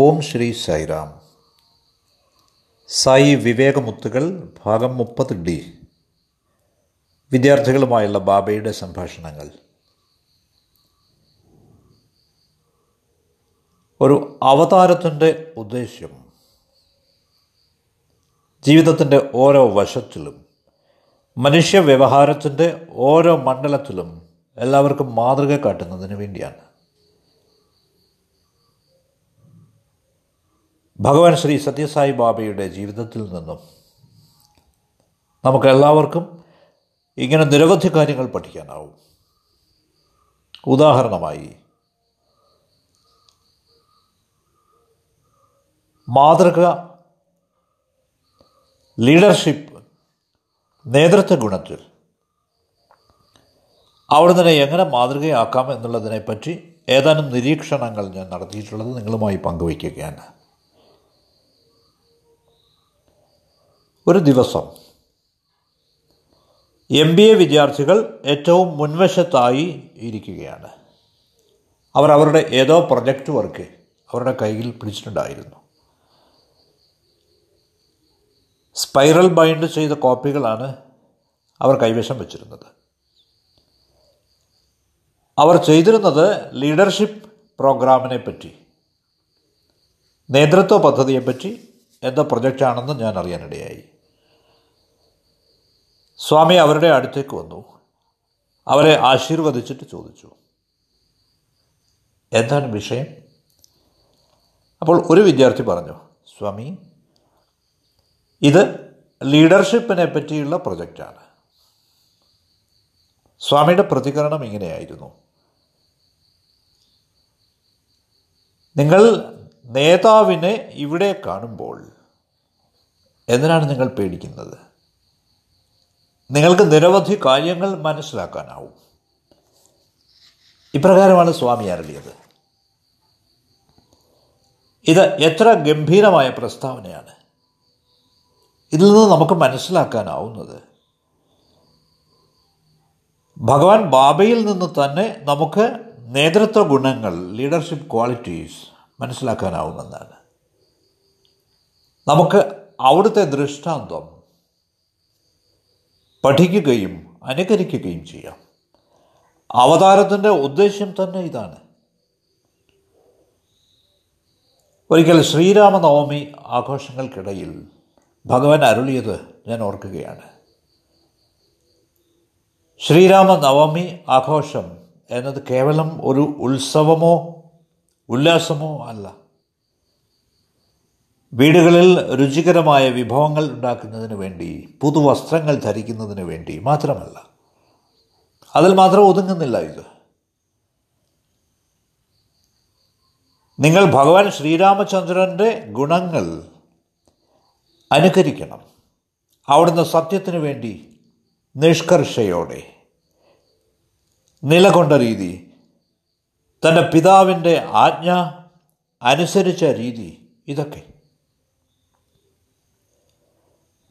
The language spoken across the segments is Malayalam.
ഓം ശ്രീ സൈറാം. സായിവിവേകമുത്തുകൾ ഭാഗം 30D വിദ്യാർത്ഥികളുമായുള്ള ബാബയുടെ സംഭാഷണങ്ങൾ. ഒരു അവതാരത്തിൻ്റെ ഉദ്ദേശ്യം ജീവിതത്തിൻ്റെ ഓരോ വശത്തിലും മനുഷ്യ വ്യവഹാരത്തിൻ്റെ ഓരോ മണ്ഡലത്തിലും എല്ലാവർക്കും മാതൃക കാട്ടുന്നതിന് വേണ്ടിയാണ്. ഭഗവാൻ ശ്രീ സത്യസായി ബാബയുടെ ജീവിതത്തിൽ നിന്നും നമുക്കെല്ലാവർക്കും ഇങ്ങനെ നിരവധി കാര്യങ്ങൾ പഠിക്കാനാവും. ഉദാഹരണമായി, മാതൃക, ലീഡർഷിപ്പ്, നേതൃത്വ ഗുണത്തിൽ അവിടുന്ന് എങ്ങനെ മാതൃകയാക്കാം എന്നുള്ളതിനെപ്പറ്റി ഏതാനും നിരീക്ഷണങ്ങൾ ഞാൻ നടത്തിയിട്ടുള്ളത് നിങ്ങളുമായി പങ്കുവയ്ക്കുകയാണ്. ഒരു ദിവസം MBA വിദ്യാർത്ഥികൾ ഏറ്റവും മുൻവശത്തായി ഇരിക്കുകയാണ്. അവരുടെ ഏതോ പ്രൊജക്റ്റ് വർക്ക് അവരുടെ കയ്യിൽ പിടിച്ചിട്ടുണ്ടായിരുന്നു. സ്പൈറൽ ബൈൻഡ് ചെയ്ത കോപ്പികളാണ് അവർ കൈവശം വച്ചിരുന്നത്. അവർ ചെയ്തിരുന്നത് ലീഡർഷിപ്പ് പ്രോഗ്രാമിനെ പറ്റി, നേതൃത്വ പദ്ധതിയെപ്പറ്റി എന്തോ പ്രൊജക്റ്റാണെന്ന് ഞാൻ അറിയാനിടയായി. സ്വാമി അവരുടെ അടുത്തേക്ക് വന്നു. അവരെ ആശീർവദിച്ചിട്ട് ചോദിച്ചു, എന്താണ് വിഷയം? അപ്പോൾ ഒരു വിദ്യാർത്ഥി പറഞ്ഞു, സ്വാമി, ഇത് ലീഡർഷിപ്പിനെ പറ്റിയുള്ള പ്രൊജക്റ്റാണ്. സ്വാമിയുടെ പ്രതികരണം ഇങ്ങനെയായിരുന്നു, നിങ്ങൾ നേതാവിനെ ഇവിടെ കാണുമ്പോൾ എന്തിനാണ് നിങ്ങൾ പേടിക്കുന്നത്? നിങ്ങൾക്ക് നിരവധി കാര്യങ്ങൾ മനസ്സിലാക്കാനാവും. ഇപ്രകാരമാണ് സ്വാമി അരുളിയത്. ഇത് എത്ര ഗംഭീരമായ പ്രസ്താവനയാണ്! ഇതിൽ നിന്ന് നമുക്ക് മനസ്സിലാക്കാനാവുന്നത് ഭഗവാൻ ബാബയിൽ നിന്ന് തന്നെ നമുക്ക് നേതൃത്വ ഗുണങ്ങൾ, ലീഡർഷിപ്പ് ക്വാളിറ്റീസ് മനസ്സിലാക്കാനാവുമെന്നാണ്. നമുക്ക് അവിടുത്തെ ദൃഷ്ടാന്തം പഠിക്കുകയും അനുകരിക്കുകയും ചെയ്യാം. അവതാരത്തിൻ്റെ ഉദ്ദേശ്യം തന്നെ ഇതാണ്. ഒരിക്കൽ ശ്രീരാമനവമി ആഘോഷങ്ങൾക്കിടയിൽ ഭഗവാൻ അരുളിയത് ഞാൻ ഓർക്കുകയാണ്. ശ്രീരാമനവമി ആഘോഷം എന്നത് കേവലം ഒരു ഉത്സവമോ ഉല്ലാസമോ അല്ല. വീടുകളിൽ രുചികരമായ വിഭവങ്ങൾ ഉണ്ടാക്കുന്നതിന് വേണ്ടി, പുതുവസ്ത്രങ്ങൾ ധരിക്കുന്നതിന് വേണ്ടി മാത്രമല്ല, അതിൽ മാത്രം ഒതുങ്ങുന്നില്ല ഇത്. നിങ്ങൾ ഭഗവാൻ ശ്രീരാമചന്ദ്രൻ്റെ ഗുണങ്ങൾ അനുകരിക്കണം. അവിടുന്ന് സത്യത്തിന് വേണ്ടി നിഷ്കർഷയോടെ നിലകൊണ്ട രീതി, തൻ്റെ പിതാവിൻ്റെ ആജ്ഞ അനുസരിച്ച രീതി, ഇതൊക്കെ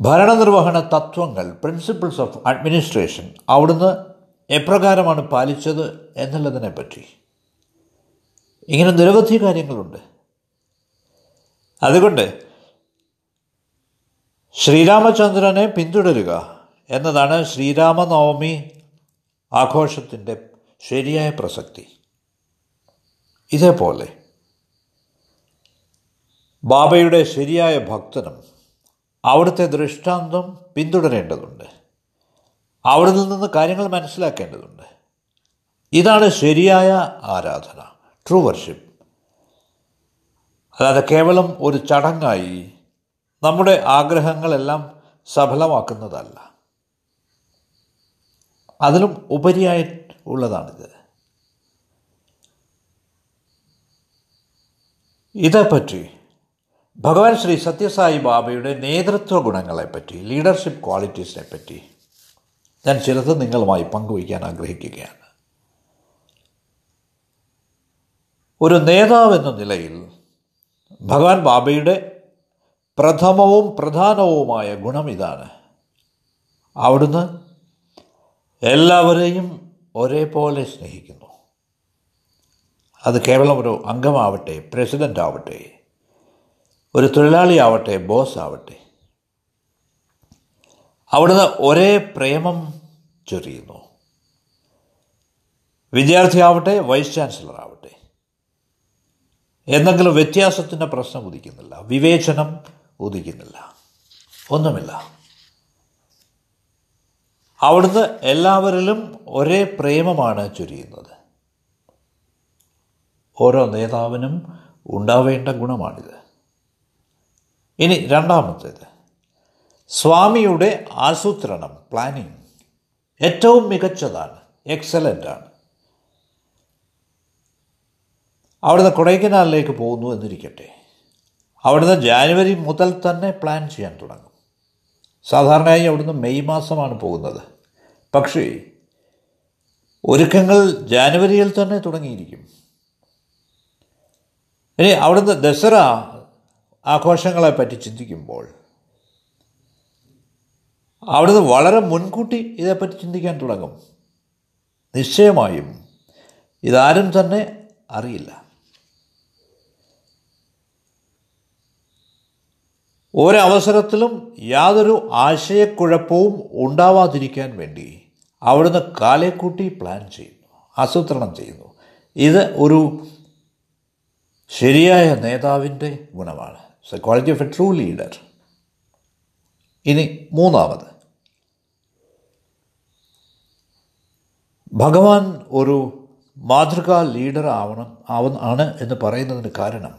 ഭരണനിർവഹണ തത്വങ്ങൾ, പ്രിൻസിപ്പിൾസ് ഓഫ് അഡ്മിനിസ്ട്രേഷൻ അവിടുന്ന് എപ്രകാരമാണ് പാലിച്ചത് എന്നുള്ളതിനെപ്പറ്റി ഇങ്ങനെ നിരവധി കാര്യങ്ങളുണ്ട്. അതുകൊണ്ട് ശ്രീരാമചന്ദ്രനെ പിന്തുടരുക എന്നതാണ് ശ്രീരാമനവമി ആഘോഷത്തിൻ്റെ ശരിയായ പ്രസക്തി. ഇതേപോലെ ബാബയുടെ ശരിയായ ഭക്തനും അവിടുത്തെ ദൃഷ്ടാന്തം പിന്തുടരേണ്ടതുണ്ട്. അവിടെ നിന്ന് കാര്യങ്ങൾ മനസ്സിലാക്കേണ്ടതുണ്ട്. ഇതാണ് ശരിയായ ആരാധന, ട്രൂ വർഷിപ്പ്. അതായത് കേവലം ഒരു ചടങ്ങായി നമ്മുടെ ആഗ്രഹങ്ങളെല്ലാം സഫലമാക്കുന്നതല്ല, അതിലും ഉപരിയായി ഉള്ളതാണിത്. ഇതേപ്പറ്റി ഭഗവാൻ ശ്രീ സത്യസായി ബാബയുടെ നേതൃത്വ ഗുണങ്ങളെപ്പറ്റി, ലീഡർഷിപ്പ് ക്വാളിറ്റീസിനെ പറ്റി ഞാൻ ചിലത് നിങ്ങളുമായി പങ്കുവയ്ക്കാൻ ആഗ്രഹിക്കുകയാണ്. ഒരു നേതാവെന്ന നിലയിൽ ഭഗവാൻ ബാബയുടെ പ്രഥമവും പ്രധാനവുമായ ഗുണം ഇതാണ്. അവിടുന്ന് എല്ലാവരെയും ഒരേപോലെ സ്നേഹിക്കുന്നു. അത് കേവലം ഒരു അംഗമാവട്ടെ, പ്രസിഡൻ്റ് ആവട്ടെ, ഒരു തൊഴിലാളിയാവട്ടെ, ബോസ് ആവട്ടെ, അവിടുന്ന് ഒരേ പ്രേമം ചൊരിയുന്നു. വിദ്യാർത്ഥിയാവട്ടെ, വൈസ് ചാൻസലർ ആവട്ടെ, എന്തെങ്കിലും വ്യത്യാസത്തിൻ്റെ പ്രശ്നം ഉദിക്കുന്നില്ല, വിവേചനം ഉദിക്കുന്നില്ല, ഒന്നുമില്ല. അവിടുന്ന് എല്ലാവരിലും ഒരേ പ്രേമമാണ് ചൊരിയുന്നത്. ഓരോ നേതാവിനും ഉണ്ടാവേണ്ട ഗുണമാണിത്. ഇനി രണ്ടാമത്തേത്, സ്വാമിയുടെ ആസൂത്രണം, പ്ലാനിങ് ഏറ്റവും മികച്ചതാണ്, എക്സലൻ്റാണ്. അവിടുന്ന് കൊടൈക്കനാലിലേക്ക് പോകുന്നു എന്നിരിക്കട്ടെ, അവിടുന്ന് ജാനുവരി മുതൽ തന്നെ പ്ലാൻ ചെയ്യാൻ തുടങ്ങും. സാധാരണയായി അവിടുന്ന് മെയ് മാസമാണ് പോകുന്നത്, പക്ഷേ ഒരുക്കങ്ങൾ ജാനുവരിയിൽ തന്നെ തുടങ്ങിയിരിക്കും. ഇനി അവിടുന്ന് ദസറ ആഘോഷങ്ങളെപ്പറ്റി ചിന്തിക്കുമ്പോൾ അവിടുന്ന് വളരെ മുൻകൂട്ടി ഇതേപ്പറ്റി ചിന്തിക്കാൻ തുടങ്ങും. നിശ്ചയമായും ഇതാരും തന്നെ അറിയില്ല. ഒരവസരത്തിലും യാതൊരു ആശയക്കുഴപ്പവും ഉണ്ടാവാതിരിക്കാൻ വേണ്ടി അവിടുന്ന് കാലേക്കൂട്ടി പ്ലാൻ ചെയ്യുന്നു, ആസൂത്രണം ചെയ്യുന്നു. ഇത് ഒരു ശരിയായ നേതാവിൻ്റെ ഗുണമാണ്, quality of a true leader. ഇനി മൂന്നാമത്, ഭഗവാൻ ഒരു മാതൃകാ ലീഡർ ആണ് എന്ന് പറയുന്നതിന് കാരണം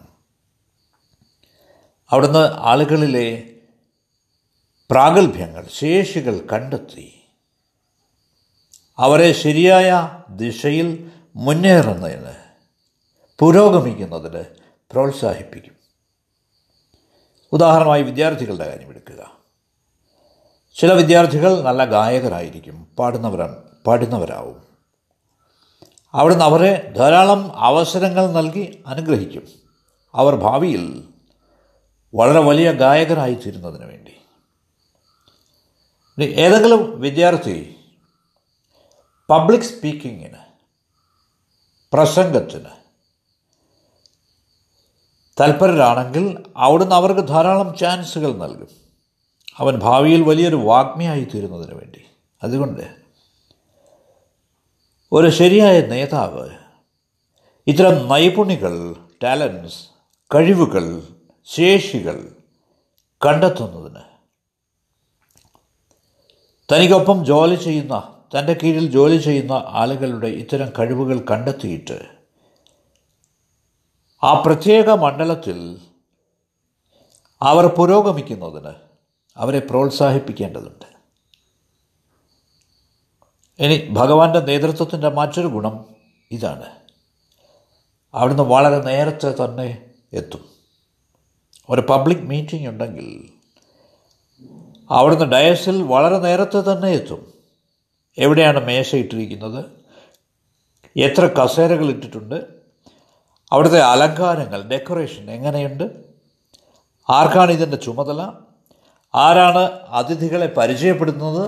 അവിടുന്ന് ആളുകളിലെ പ്രാഗൽഭ്യങ്ങൾ, ശേഷികൾ കണ്ടെത്തി അവരെ ശരിയായ ദിശയിൽ മുന്നേറുന്നതിന്, പുരോഗമിക്കുന്നതിന് പ്രോത്സാഹിപ്പിക്കും. ഉദാഹരണമായി വിദ്യാർത്ഥികളുടെ കാര്യമെടുക്കുക. ചില വിദ്യാർത്ഥികൾ നല്ല ഗായകരായിരിക്കും, പാടുന്നവരാവും. അവിടുന്ന് അവരെ ധാരാളം അവസരങ്ങൾ നൽകി അനുഗ്രഹിക്കും, അവർ ഭാവിയിൽ വളരെ വലിയ ഗായകരായിത്തീരുന്നതിന് വേണ്ടി. ഏതെങ്കിലും വിദ്യാർത്ഥി പബ്ലിക് സ്പീക്കിങ്ങിന്, പ്രസംഗത്തിന് തൽപരരാണെങ്കിൽ അവിടുന്ന് അവർക്ക് ധാരാളം ചാൻസുകൾ നൽകും, അവൻ ഭാവിയിൽ വലിയൊരു വാഗ്മിയായിത്തീരുന്നതിന് വേണ്ടി. അതുകൊണ്ട് ഒരു ശരിയായ നേതാവ് ഇത്തരം നൈപുണികൾ, ടാലൻസ്, കഴിവുകൾ, ശേഷികൾ കണ്ടെത്തുന്നതിന്, തനിക്കൊപ്പം ജോലി ചെയ്യുന്ന, തൻ്റെ കീഴിൽ ജോലി ചെയ്യുന്ന ആളുകളുടെ ഇത്തരം കഴിവുകൾ കണ്ടെത്തിയിട്ട് ആ പ്രത്യേക മണ്ഡലത്തിൽ അവർ പുരോഗമിക്കുന്നതിന് അവരെ പ്രോത്സാഹിപ്പിക്കേണ്ടതുണ്ട്. ഇനി ഭഗവാന്റെ നേതൃത്വത്തിൻ്റെ മറ്റൊരു ഗുണം ഇതാണ്, അവിടുന്ന് വളരെ നേരത്തെ തന്നെ എത്തും. ഒരു പബ്ലിക് മീറ്റിംഗ് ഉണ്ടെങ്കിൽ അവിടുന്ന് ഡയസിൽ വളരെ നേരത്തെ തന്നെ എത്തും. എവിടെയാണ് മേശ ഇട്ടിരിക്കുന്നത്, എത്ര കസേരകൾ ഇട്ടിട്ടുണ്ട്, അവിടുത്തെ അലങ്കാരങ്ങൾ, ഡെക്കറേഷൻ എങ്ങനെയുണ്ട്, ആർക്കാണ് ഇതിൻ്റെ ചുമതല, ആരാണ് അതിഥികളെ പരിചയപ്പെടുത്തുന്നത്,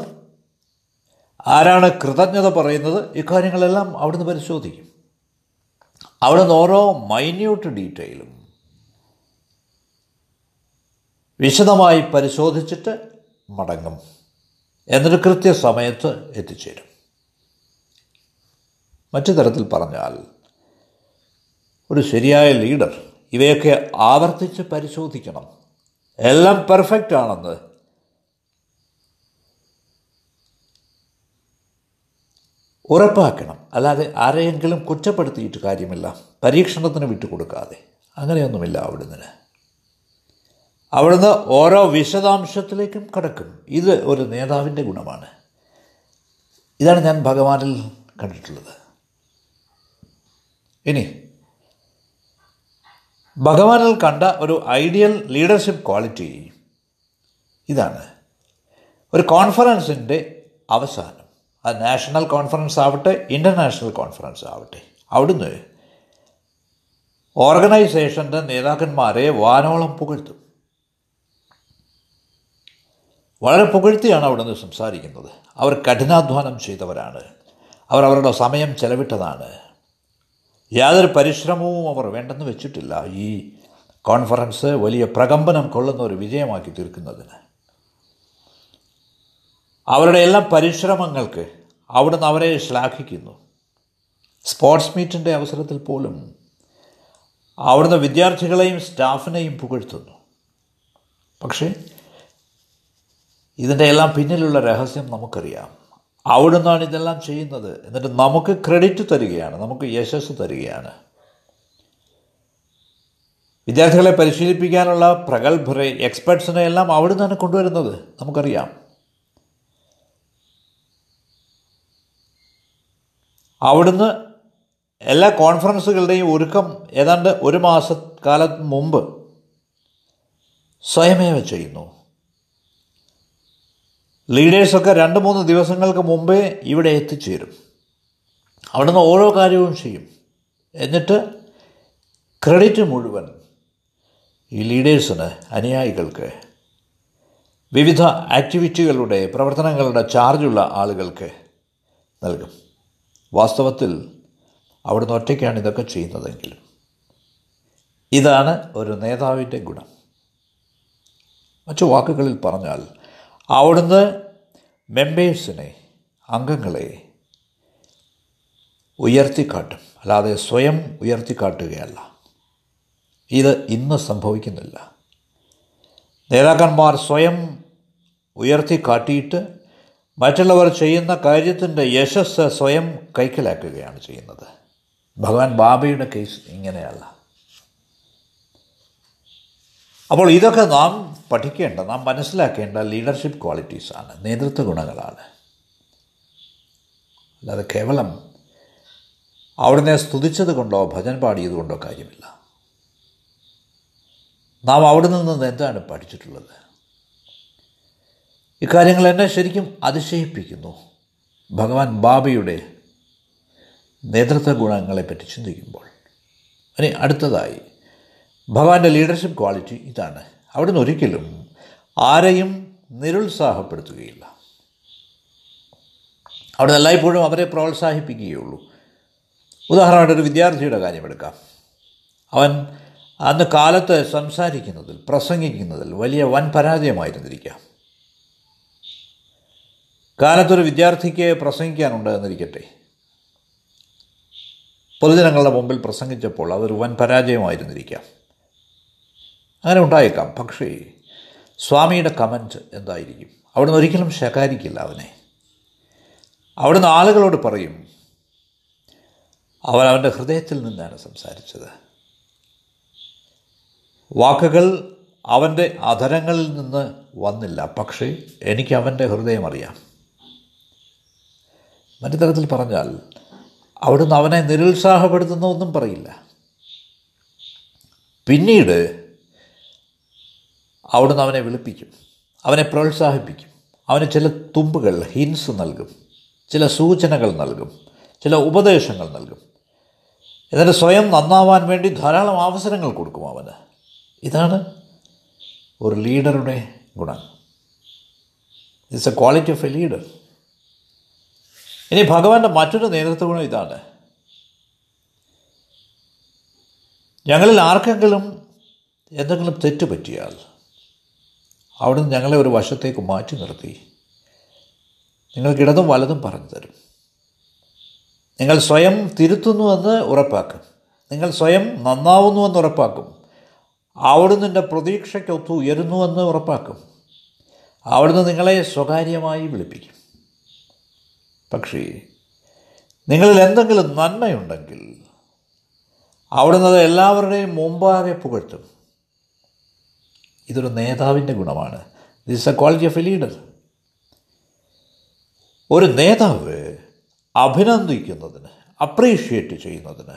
ആരാണ് കൃതജ്ഞത പറയുന്നത്, ഇക്കാര്യങ്ങളെല്ലാം അവിടുന്ന് പരിശോധിക്കും. അവിടുന്ന് ഓരോ മൈന്യൂട്ട് ഡീറ്റെയിലും വിശദമായി പരിശോധിച്ചിട്ട് മടങ്ങും, എന്നൊരു കൃത്യസമയത്ത് എത്തിച്ചേരും. മറ്റു തരത്തിൽ പറഞ്ഞാൽ ഒരു ശരിയായ ലീഡർ ഇവയൊക്കെ ആവർത്തിച്ച് പരിശോധിക്കണം. എല്ലാം പെർഫെക്റ്റ് ആണെന്ന് ഉറപ്പാക്കണം, അല്ലാതെ ആരെയെങ്കിലും കുറ്റപ്പെടുത്തിയിട്ട് കാര്യമില്ല, പരീക്ഷണത്തിന് വിട്ടുകൊടുക്കാതെ. അങ്ങനെയൊന്നുമില്ല അവിടുന്ന്. അവിടുന്ന് ഓരോ വിശദാംശത്തിലേക്കും കടക്കും. ഇത് ഒരു നേതാവിൻ്റെ ഗുണമാണ്. ഇതാണ് ഞാൻ ഭഗവാനിൽ കണ്ടിട്ടുള്ളത്. ഇനി ഭഗവാനിൽ കണ്ട ഒരു ഐഡിയൽ ലീഡർഷിപ്പ് ക്വാളിറ്റി ഇതാണ്, ഒരു കോൺഫറൻസിൻ്റെ അവസാനം, അത് നാഷണൽ കോൺഫറൻസ് ആവട്ടെ, ഇൻ്റർനാഷണൽ കോൺഫറൻസ് ആവട്ടെ, അവിടുന്ന് ഓർഗനൈസേഷൻ്റെ നേതാക്കന്മാരെ വാനോളം പുകഴ്ത്തും. വളരെ പുകഴ്ത്തിയാണ് അവിടുന്ന് സംസാരിക്കുന്നത്. അവർ കഠിനാധ്വാനം ചെയ്തവരാണ്, അവർ അവരുടെ സമയം ചെലവിട്ടതാണ്, യാതൊരു പരിശ്രമവും അവർ വേണ്ടെന്ന് വെച്ചിട്ടില്ല ഈ കോൺഫറൻസ് വലിയ പ്രകമ്പനം കൊള്ളുന്ന ഒരു വിജയമാക്കി തീർക്കുന്നതിന് അവരുടെ എല്ലാ പരിശ്രമങ്ങൾക്ക് അവിടുന്ന് അവരെ ശ്ലാഘിക്കുന്നു. സ്പോർട്സ് മീറ്റിൻ്റെ അവസരത്തിൽ പോലും അവിടുന്ന് വിദ്യാർത്ഥികളെയും സ്റ്റാഫിനെയും പുകഴ്ത്തുന്നു. പക്ഷേ ഇതിൻ്റെ എല്ലാം പിന്നിലുള്ള രഹസ്യം നമുക്കറിയാം. അവിടുന്നാണ് ഇതെല്ലാം ചെയ്യുന്നത്. എന്നിട്ട് നമുക്ക് ക്രെഡിറ്റ് തരികയാണ്, നമുക്ക് യശസ് തരികയാണ്. വിദ്യാർത്ഥികളെ പരിശീലിപ്പിക്കാനുള്ള പ്രഗത്ഭരെ, എക്സ്പെർട്സിനെ എല്ലാം അവിടുന്നാണ് കൊണ്ടുവരുന്നത്, നമുക്കറിയാം. അവിടുന്ന് എല്ലാ കോൺഫറൻസുകളുടെയും ഒരുക്കം ഏതാണ്ട് ഒരു മാസക്കാലം മുമ്പ് സ്വയമേവ ചെയ്യുന്നു. ലീഡേഴ്സൊക്കെ 2-3 ദിവസങ്ങൾക്ക് മുമ്പേ ഇവിടെ എത്തിച്ചേരും. അവിടുന്ന് ഓരോ കാര്യവും ചെയ്യും. എന്നിട്ട് ക്രെഡിറ്റ് മുഴുവൻ ഈ ലീഡേഴ്സിന്, അനുയായികൾക്ക്, വിവിധ ആക്ടിവിറ്റികളുടെ, പ്രവർത്തനങ്ങളുടെ ചാർജുള്ള ആളുകൾക്ക് നൽകും. വാസ്തവത്തിൽ അവിടുന്ന് ഒറ്റയ്ക്കാണ് ഇതൊക്കെ ചെയ്യുന്നതെങ്കിലും ഇതാണ് ഒരു നേതാവിൻ്റെ ഗുണം. മറ്റു വാക്കുകളിൽ പറഞ്ഞാൽ അവിടുന്ന് മെമ്പേഴ്സിനെ, അംഗങ്ങളെ ഉയർത്തിക്കാട്ടും, അല്ലാതെ സ്വയം ഉയർത്തിക്കാട്ടുകയല്ല. ഇത് ഇന്ന് സംഭവിക്കുന്നില്ല. നേതാക്കന്മാർ സ്വയം ഉയർത്തിക്കാട്ടിയിട്ട് മറ്റുള്ളവർ ചെയ്യുന്ന കാര്യത്തിൻ്റെ യശസ് സ്വയം കൈക്കലാക്കുകയാണ് ചെയ്യുന്നത്. ഭഗവാൻ ബാബയുടെ കേസ് ഇങ്ങനെയല്ല. അപ്പോൾ ഇതൊക്കെ നാം പഠിക്കേണ്ട, നാം മനസ്സിലാക്കേണ്ട ലീഡർഷിപ്പ് ക്വാളിറ്റീസാണ്, നേതൃത്വ ഗുണങ്ങളാണ്. അല്ലാതെ കേവലം അവിടുന്ന് സ്തുതിച്ചത് കൊണ്ടോ ഭജൻ പാടിയത് കൊണ്ടോ കാര്യമില്ല. നാം അവിടെ നിന്ന് എന്താണ് പഠിച്ചിട്ടുള്ളത്? ഇക്കാര്യങ്ങൾ എന്നെ ശരിക്കും അതിശയിപ്പിക്കുന്നു. ഭഗവാൻ ബാബയുടെ നേതൃത്വ ഗുണങ്ങളെപ്പറ്റി ചിന്തിക്കുമ്പോൾ ഇനി അടുത്തതായി ഭഗവാന്റെ ലീഡർഷിപ്പ് ക്വാളിറ്റി ഇതാണ്. അവിടുന്ന് ഒരിക്കലും ആരെയും നിരുത്സാഹപ്പെടുത്തുകയില്ല. അവിടുന്ന് എല്ലായ്പ്പോഴും അവരെ പ്രോത്സാഹിപ്പിക്കുകയുള്ളൂ. ഉദാഹരണമായിട്ട് ഒരു വിദ്യാർത്ഥിയുടെ കാര്യമെടുക്കാം. അവൻ അന്ന് കാലത്ത് സംസാരിക്കുന്നതിൽ, പ്രസംഗിക്കുന്നതിൽ വലിയ വൻ പരാജയമായിരുന്നിരിക്കാം. കാലത്തൊരു വിദ്യാർത്ഥിക്ക് പ്രസംഗിക്കാനുണ്ട് എന്നിരിക്കട്ടെ. പൊതുജനങ്ങളുടെ മുമ്പിൽ പ്രസംഗിച്ചപ്പോൾ അതൊരു വൻ പരാജയമായിരുന്നിരിക്കാം, അങ്ങനെ ഉണ്ടായേക്കാം. പക്ഷേ സ്വാമിയുടെ കമൻറ്റ് എന്തായിരിക്കും? അവിടുന്ന് ഒരിക്കലും ശകാരിക്കില്ല അവനെ. അവിടുന്ന് ആളുകളോട് പറയും അവൻ അവൻ്റെ ഹൃദയത്തിൽ നിന്നാണ് സംസാരിച്ചത്. വാക്കുകൾ അവൻ്റെ അധരങ്ങളിൽ നിന്ന് വന്നില്ല, പക്ഷേ എനിക്ക് അവൻ്റെ ഹൃദയം അറിയാം. മറ്റു തരത്തിൽ പറഞ്ഞാൽ അവിടുന്ന് അവനെ നിരുത്സാഹപ്പെടുത്തുന്ന ഒന്നും പറയില്ല. പിന്നീട് അവിടുന്ന് അവനെ വിളിപ്പിക്കും, അവനെ പ്രോത്സാഹിപ്പിക്കും, അവന് ചില തുമ്പുകൾ, ഹിൻസ് നൽകും, ചില സൂചനകൾ നൽകും, ചില ഉപദേശങ്ങൾ നൽകും. എന്നിട്ട് സ്വയം നന്നാവാൻ വേണ്ടി ധാരാളം അവസരങ്ങൾ കൊടുക്കും അവന്. ഇതാണ് ഒരു ലീഡറുടെ ഗുണം. It's a quality of a leader. ഇനി ഭഗവാന്റെ മറ്റൊരു നേതൃത്വ ഗുണം ഇതാണ്. ഞങ്ങളിൽ ആർക്കെങ്കിലും എന്തെങ്കിലും തെറ്റുപറ്റിയാൽ അവിടുന്ന് ഞങ്ങളെ ഒരു വശത്തേക്ക് മാറ്റി നിർത്തി നിങ്ങൾക്കിടതും വലതും പറഞ്ഞു തരും. നിങ്ങൾ സ്വയം തിരുത്തുന്നുവെന്ന് ഉറപ്പാക്കും, നിങ്ങൾ സ്വയം നന്നാവുന്നുവെന്ന് ഉറപ്പാക്കും, അവിടുന്ന് എൻ്റെ പ്രതീക്ഷയ്ക്കൊത്ത് ഉയരുന്നുവെന്ന് ഉറപ്പാക്കും. അവിടുന്ന് നിങ്ങളെ സ്വകാര്യമായി വിളിപ്പിക്കും. പക്ഷേ നിങ്ങളിൽ എന്തെങ്കിലും നന്മയുണ്ടെങ്കിൽ അവിടുന്ന് അത് എല്ലാവരുടെയും മുമ്പാകെ പുകഴ്ത്തും. ഇതൊരു നേതാവിൻ്റെ ഗുണമാണ്. This a quality of a leader. ഒരു നേതാവ് അഭിനന്ദിക്കുന്നതിന്, അപ്രീഷിയേറ്റ് ചെയ്യുന്നതിന്,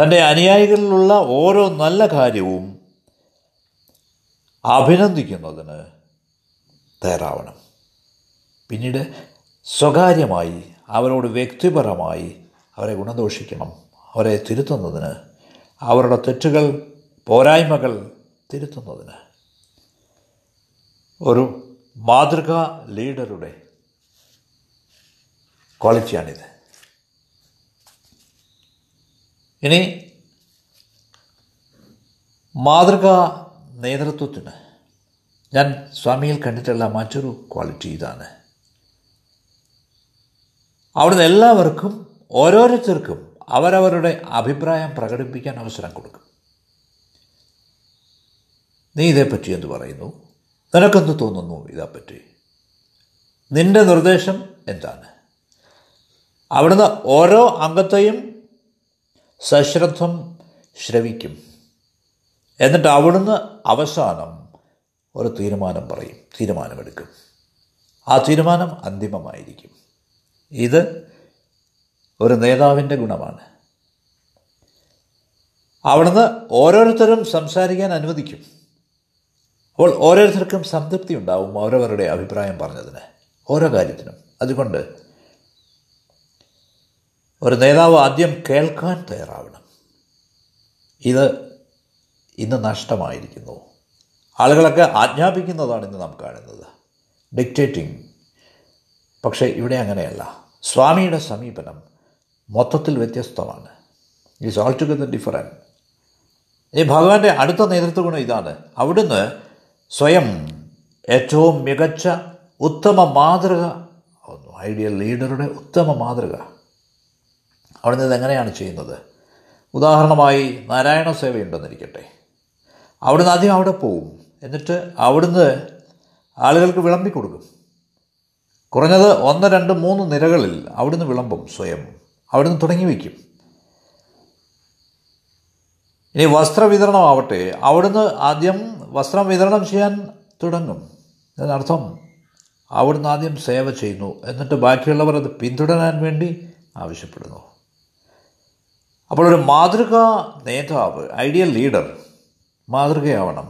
തൻ്റെ അനുയായികളിലുള്ള ഓരോ നല്ല കാര്യവും അഭിനന്ദിക്കുന്നതിന് തയ്യാറാവണം. പിന്നീട് സ്വകാര്യമായി അവരോട് വ്യക്തിപരമായി അവരെ ഗുണദോഷിക്കണം. അവരെ തിരുത്തുന്നതിന്, അവരുടെ തെറ്റുകൾ, പോരായ്മകൾ തിരുത്തുന്നതിന് ഒരു മാതൃകാ ലീഡറുടെ ക്വാളിറ്റിയാണിത്. ഇനി മാതൃകാ നേതൃത്വത്തിന് ഞാൻ സ്വാമിയിൽ കണ്ടിട്ടുള്ള മറ്റൊരു ക്വാളിറ്റി ഇതാണ്. അവിടുന്ന് എല്ലാവർക്കും ഓരോരുത്തർക്കും അവരവരുടെ അഭിപ്രായം പ്രകടിപ്പിക്കാൻ അവസരം കൊടുക്കും. നീ ഇതേപ്പറ്റി എന്ത് പറയുന്നു, നിനക്കെന്ത് തോന്നുന്നു ഇതേപ്പറ്റി, നിൻ്റെ നിർദ്ദേശം എന്താണ്? അവിടുന്ന് ഓരോ അംഗത്തെയും സശ്രദ്ധം ശ്രവിക്കും. എന്നിട്ട് അവിടുന്ന് അവസാനം ഒരു തീരുമാനം പറയും, തീരുമാനമെടുക്കും. ആ തീരുമാനം അന്തിമമായിരിക്കും. ഇത് ഒരു നേതാവിൻ്റെ ഗുണമാണ്. അവിടുന്ന് ഓരോരുത്തരും സംസാരിക്കാൻ അനുവദിക്കും. അപ്പോൾ ഓരോരുത്തർക്കും സംതൃപ്തി ഉണ്ടാവും അവരവരുടെ അഭിപ്രായം പറഞ്ഞതിന്, ഓരോ കാര്യത്തിനും. അതുകൊണ്ട് ഒരു നേതാവ് ആദ്യം കേൾക്കാൻ തയ്യാറാവണം. ഇത് ഇന്ന് നഷ്ടമായിരിക്കുന്നു. ആളുകളൊക്കെ ആജ്ഞാപിക്കുന്നതാണ് ഇന്ന് നാം കാണുന്നത്, ഡിക്റ്റേറ്റിംഗ്. പക്ഷേ ഇവിടെ അങ്ങനെയല്ല. സ്വാമിയുടെ സമീപനം മൊത്തത്തിൽ വ്യത്യസ്തമാണ്. It's all together different. ഈ ഭഗവാന്റെ അടുത്ത നേതൃത്വ ഗുണം ഇതാണ്. അവിടുന്ന് സ്വയം ഏറ്റവും മികച്ച ഉത്തമ മാതൃക, ഐഡിയൽ ലീഡറുടെ ഉത്തമ മാതൃക അവിടുന്ന് ഇതെങ്ങനെയാണ് ചെയ്യുന്നത്? ഉദാഹരണമായി നാരായണ സേവയുണ്ടെന്നിരിക്കട്ടെ, അവിടുന്ന് ആദ്യം അവിടെ പോവും. എന്നിട്ട് അവിടുന്ന് ആളുകൾക്ക് വിളമ്പിക്കൊടുക്കും. കുറഞ്ഞത് 1, 2, 3 നിരകളിൽ അവിടുന്ന് വിളമ്പും, സ്വയം അവിടുന്ന് തുടങ്ങി വയ്ക്കും. ഇനി വസ്ത്രവിതരണം ആവട്ടെ, അവിടുന്ന് ആദ്യം വസ്ത്രം വിതരണം ചെയ്യാൻ തുടങ്ങും. അതിനർത്ഥം അവിടുന്ന് ആദ്യം സേവ ചെയ്യുന്നു, എന്നിട്ട് ബാക്കിയുള്ളവർ അത് പിന്തുടരാൻ വേണ്ടി ആവശ്യപ്പെടുന്നു. അപ്പോൾ ഒരു മാതൃകാ നേതാവ്, ഐഡിയൽ ലീഡർ മാതൃകയാവണം.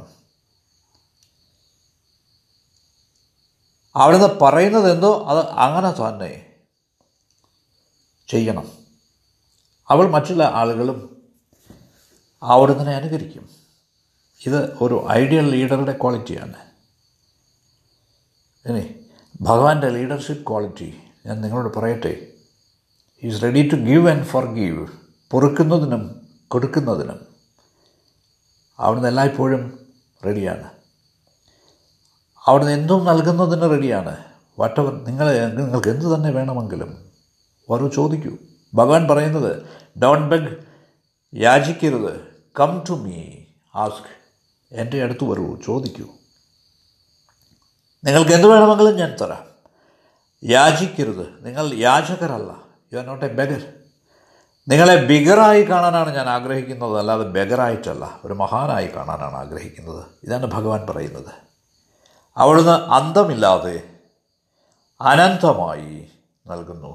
അവിടുന്ന് പറയുന്നത് എന്തോ അത് അങ്ങനെ തന്നെ ചെയ്യണം. അവൾ മറ്റുള്ള ആളുകളും അവിടുന്ന് അനുകരിക്കും. ഇത് ഒരു ഐഡിയൽ ലീഡറുടെ ക്വാളിറ്റിയാണ്. ഇനി ഭഗവാന്റെ ലീഡർഷിപ്പ് ക്വാളിറ്റി ഞാൻ നിങ്ങളോട് പറയട്ടെ. He is ready to give and four give. പൊറുക്കുന്നതിനും കൊടുക്കുന്നതിനും അവിടുന്ന് എല്ലായ്പ്പോഴും റെഡിയാണ്. അവിടുന്ന് എന്തും നൽകുന്നതിന് റെഡിയാണ്. വട്ടവർ നിങ്ങൾക്ക് എന്ത് തന്നെ വേണമെങ്കിലും വരൂ, ചോദിക്കൂ. ഭഗവാൻ പറയുന്നത് ഡോണ്ട് ബെഗ്, യാചിക്കരുത്. കം ടു മീ ആസ്ക്, എൻ്റെ അടുത്ത് വരൂ, ചോദിക്കൂ. നിങ്ങൾക്ക് എന്ത് വേണമെങ്കിലും ഞാൻ തരാം. യാചിക്കരുത്, നിങ്ങൾ യാചകരല്ല. You are not a beggar. നിങ്ങളെ ബിഗറായി കാണാനാണ് ഞാൻ ആഗ്രഹിക്കുന്നത്, അല്ലാതെ ബെഗറായിട്ടല്ല, ഒരു മഹാനായി കാണാനാണ് ആഗ്രഹിക്കുന്നത്. ഇതാണ് ഭഗവാൻ പറയുന്നത്. അവിടുന്ന് അന്തമില്ലാതെ അനന്തമായി നൽകുന്നു,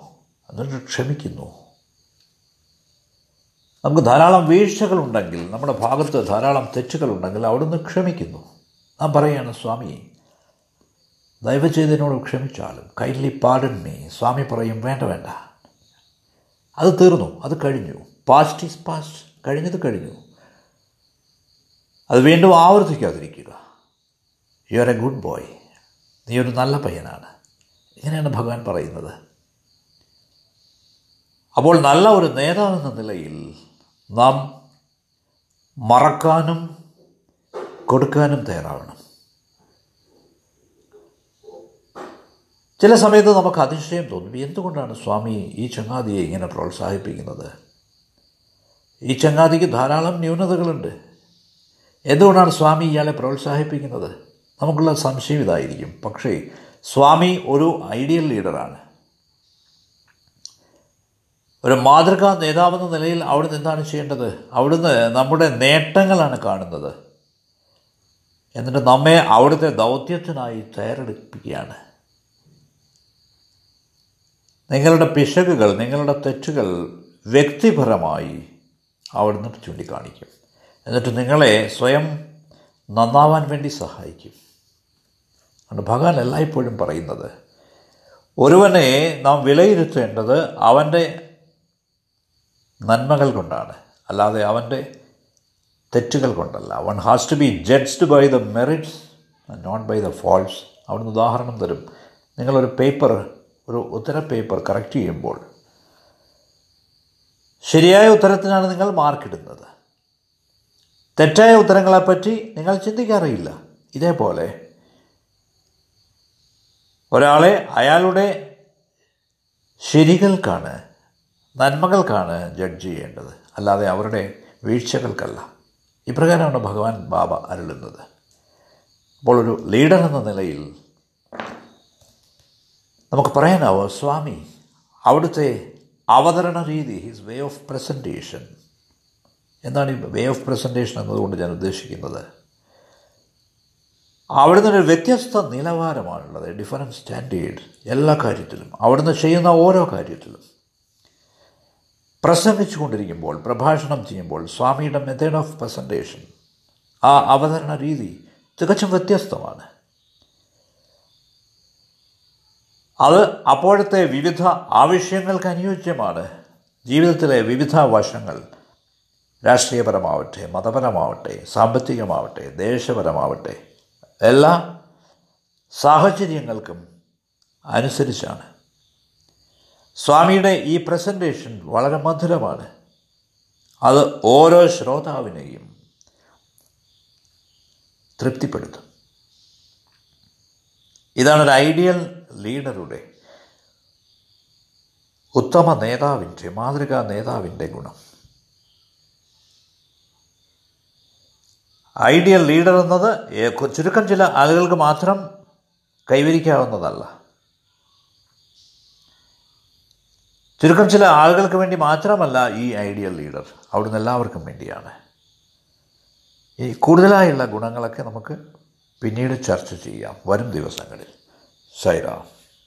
എന്നിട്ട് ക്ഷമിക്കുന്നു. നമുക്ക് ധാരാളം വീഴ്ചകളുണ്ടെങ്കിൽ, നമ്മുടെ ഭാഗത്ത് ധാരാളം തെറ്റുകളുണ്ടെങ്കിൽ അവിടുന്ന് ക്ഷമിക്കുന്നു. ഞാൻ പറയുകയാണ്, സ്വാമി ദയവ് ചെയ്തതിനോട് ക്ഷമിച്ചാലും, കൈൻഡ്ലി പാർഡൺ മീ. സ്വാമി പറയും, വേണ്ട വേണ്ട, അത് തീർന്നു, അത് കഴിഞ്ഞു. പാസ്റ്റ് ഈസ് പാസ്റ്റ്, കഴിഞ്ഞത് കഴിഞ്ഞു. അത് വീണ്ടും ആവർത്തിക്കാതിരിക്കുക. You are a good boy, നീ ഒരു നല്ല പയ്യനാണ്. ഇങ്ങനെയാണ് ഭഗവാൻ പറയുന്നത്. അപ്പോൾ നല്ല ഒരു നേതാവെന്ന നിലയിൽ നാം മറക്കാനും കൊടുക്കാനും തയ്യാറാവണം. ചില സമയത്ത് നമുക്ക് അതിശയം തോന്നും, എന്തുകൊണ്ടാണ് സ്വാമി ഈ ചങ്ങാതിയെ ഇങ്ങനെ പ്രോത്സാഹിപ്പിക്കുന്നത്? ഈ ചങ്ങാതിക്ക് ധാരാളം ന്യൂനതകളുണ്ട്, എന്തുകൊണ്ടാണ് സ്വാമി ഇയാളെ പ്രോത്സാഹിപ്പിക്കുന്നത്? നമുക്കുള്ള സംശയം ഇതായിരിക്കും. പക്ഷേ സ്വാമി ഒരു ഐഡിയൽ ലീഡറാണ്. ഒരു മാതൃകാ നേതാവെന്ന നിലയിൽ അവിടുന്ന് എന്താണ് ചെയ്യേണ്ടത്? അവിടുന്ന് നമ്മുടെ നേട്ടങ്ങളാണ് കാണുന്നത്, എന്നിട്ട് നമ്മെ അവിടുത്തെ ദൗത്യത്തിനായി തയ്യാറെടുപ്പിക്കുകയാണ്. നിങ്ങളുടെ പിശകുകൾ, നിങ്ങളുടെ തെറ്റുകൾ വ്യക്തിപരമായി അവിടുന്ന് ചൂണ്ടിക്കാണിക്കും, എന്നിട്ട് നിങ്ങളെ സ്വയം നന്നാവാൻ വേണ്ടി സഹായിക്കും. അതുകൊണ്ട് ഭഗവാൻ എല്ലായ്പ്പോഴും പറയുന്നത്, ഒരുവനെ നാം വിലയിരുത്തേണ്ടത് അവൻ്റെ നന്മകൾ കൊണ്ടാണ്, അല്ലാതെ അവൻ്റെ തെറ്റുകൾ കൊണ്ടല്ല. One has to be judged by the merits and not by the faults. അവിടുന്ന് ഉദാഹരണം തരും. നിങ്ങളൊരു പേപ്പർ, ഒരു ഉത്തരപേപ്പർ കറക്റ്റ് ചെയ്യുമ്പോൾ ശരിയായ ഉത്തരത്തിനാണ് നിങ്ങൾ മാർക്കിടുന്നത്. തെറ്റായ ഉത്തരങ്ങളെപ്പറ്റി നിങ്ങൾ ചിന്തിക്കാറില്ല. ഇതേപോലെ ഒരാളെ അയാളുടെ ശരികൾക്കാണ്, നന്മകൾക്കാണ് ജഡ്ജ് ചെയ്യേണ്ടത്, അല്ലാതെ അവരുടെ വീഴ്ചകൾക്കല്ല. ഇപ്രകാരമാണ് ഭഗവാൻ ബാബ അരുളുന്നത്. അപ്പോൾ ഒരു ലീഡർ എന്ന നിലയിൽ നമുക്ക് പറയാനാവോ, സ്വാമി അവിടുത്തെ അവതരണ രീതി, ഹിസ് വേ ഓഫ് പ്രസൻറ്റേഷൻ. എന്താണ് ഈ വേ ഓഫ് പ്രസൻറ്റേഷൻ എന്നതുകൊണ്ട് ഞാൻ ഉദ്ദേശിക്കുന്നത്? അവിടുന്ന് ഒരു വ്യത്യസ്ത നിലവാരമാണുള്ളത്, ഡിഫറൻറ്റ് സ്റ്റാൻഡേർഡ് എല്ലാ കാര്യത്തിലും. അവിടുന്ന് ചെയ്യുന്ന ഓരോ കാര്യത്തിലും പ്രസംഗിച്ചു കൊണ്ടിരിക്കുമ്പോൾ, പ്രഭാഷണം ചെയ്യുമ്പോൾ സ്വാമിയുടെ മെത്തേഡ് ഓഫ് പ്രസൻറ്റേഷൻ, ആ അവതരണ രീതി തികച്ചും വ്യത്യസ്തമാണ്. അത് അപ്പോഴത്തെ വിവിധ ആവശ്യങ്ങൾക്ക് അനുയോജ്യമാണ്. ജീവിതത്തിലെ വിവിധ വശങ്ങൾ, രാഷ്ട്രീയപരമാവട്ടെ, മതപരമാവട്ടെ, സാമ്പത്തികമാവട്ടെ, ദേശപരമാവട്ടെ, എല്ലാ സാഹചര്യങ്ങൾക്കും അനുസരിച്ചാണ്. സ്വാമിയുടെ ഈ പ്രസൻറ്റേഷൻ വളരെ മധുരമാണ്. അത് ഓരോ ശ്രോതാവിനെയും തൃപ്തിപ്പെടുത്തും. ഇതാണ് ഒരു ഐഡിയൽ ലീഡറുടെ, ഉത്തമ നേതാവിൻ്റെ, മാതൃകാ നേതാവിൻ്റെ ഗുണം. ഐഡിയൽ ലീഡർ എന്നത് ചുരുക്കം ചില ആളുകൾക്ക് മാത്രം കൈവരിക്കാവുന്നതല്ല, ചുരുക്കം ചില ആളുകൾക്ക് വേണ്ടി മാത്രമല്ല ഈ ഐഡിയൽ ലീഡർ, അവിടുന്ന് എല്ലാവർക്കും വേണ്ടിയാണ്. ഈ കൂടുതലായുള്ള ഗുണങ്ങളൊക്കെ നമുക്ക് പിന്നീട് ചർച്ച ചെയ്യാം വരും ദിവസങ്ങളിൽ. സൈറാം.